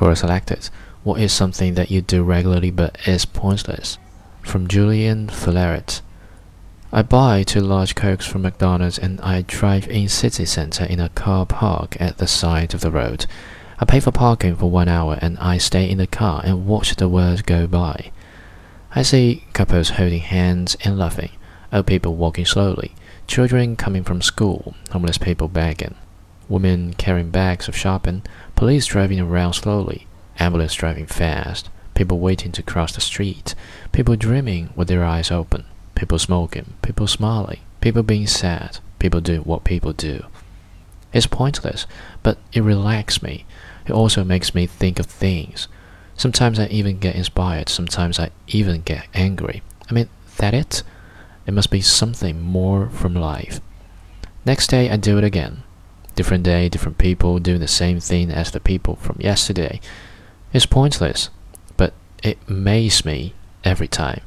Chorus selected. What is something that you do regularly but is pointless? From Julian Fularet. I buy 2 large Cokes from McDonald's and I drive in city center in a car park at the side of the road. I pay for parking for 1 hour and I stay in the car and watch the world go by. I see couples holding hands and laughing, old people walking slowly, children coming from school, homeless people begging, women carrying bags of shopping, police driving around slowly, ambulance driving fast, people waiting to cross the street, people dreaming with their eyes open, people smoking, people smiling, people being sad, people doing what people do. It's pointless, but it relaxes me. It also makes me think of things. Sometimes I even get inspired, sometimes I even get angry. I mean, that it? It must be something more from life. Next day I do it again. Different day, different people doing the same thing as the people from yesterday. It's pointless, but it amazes me every time.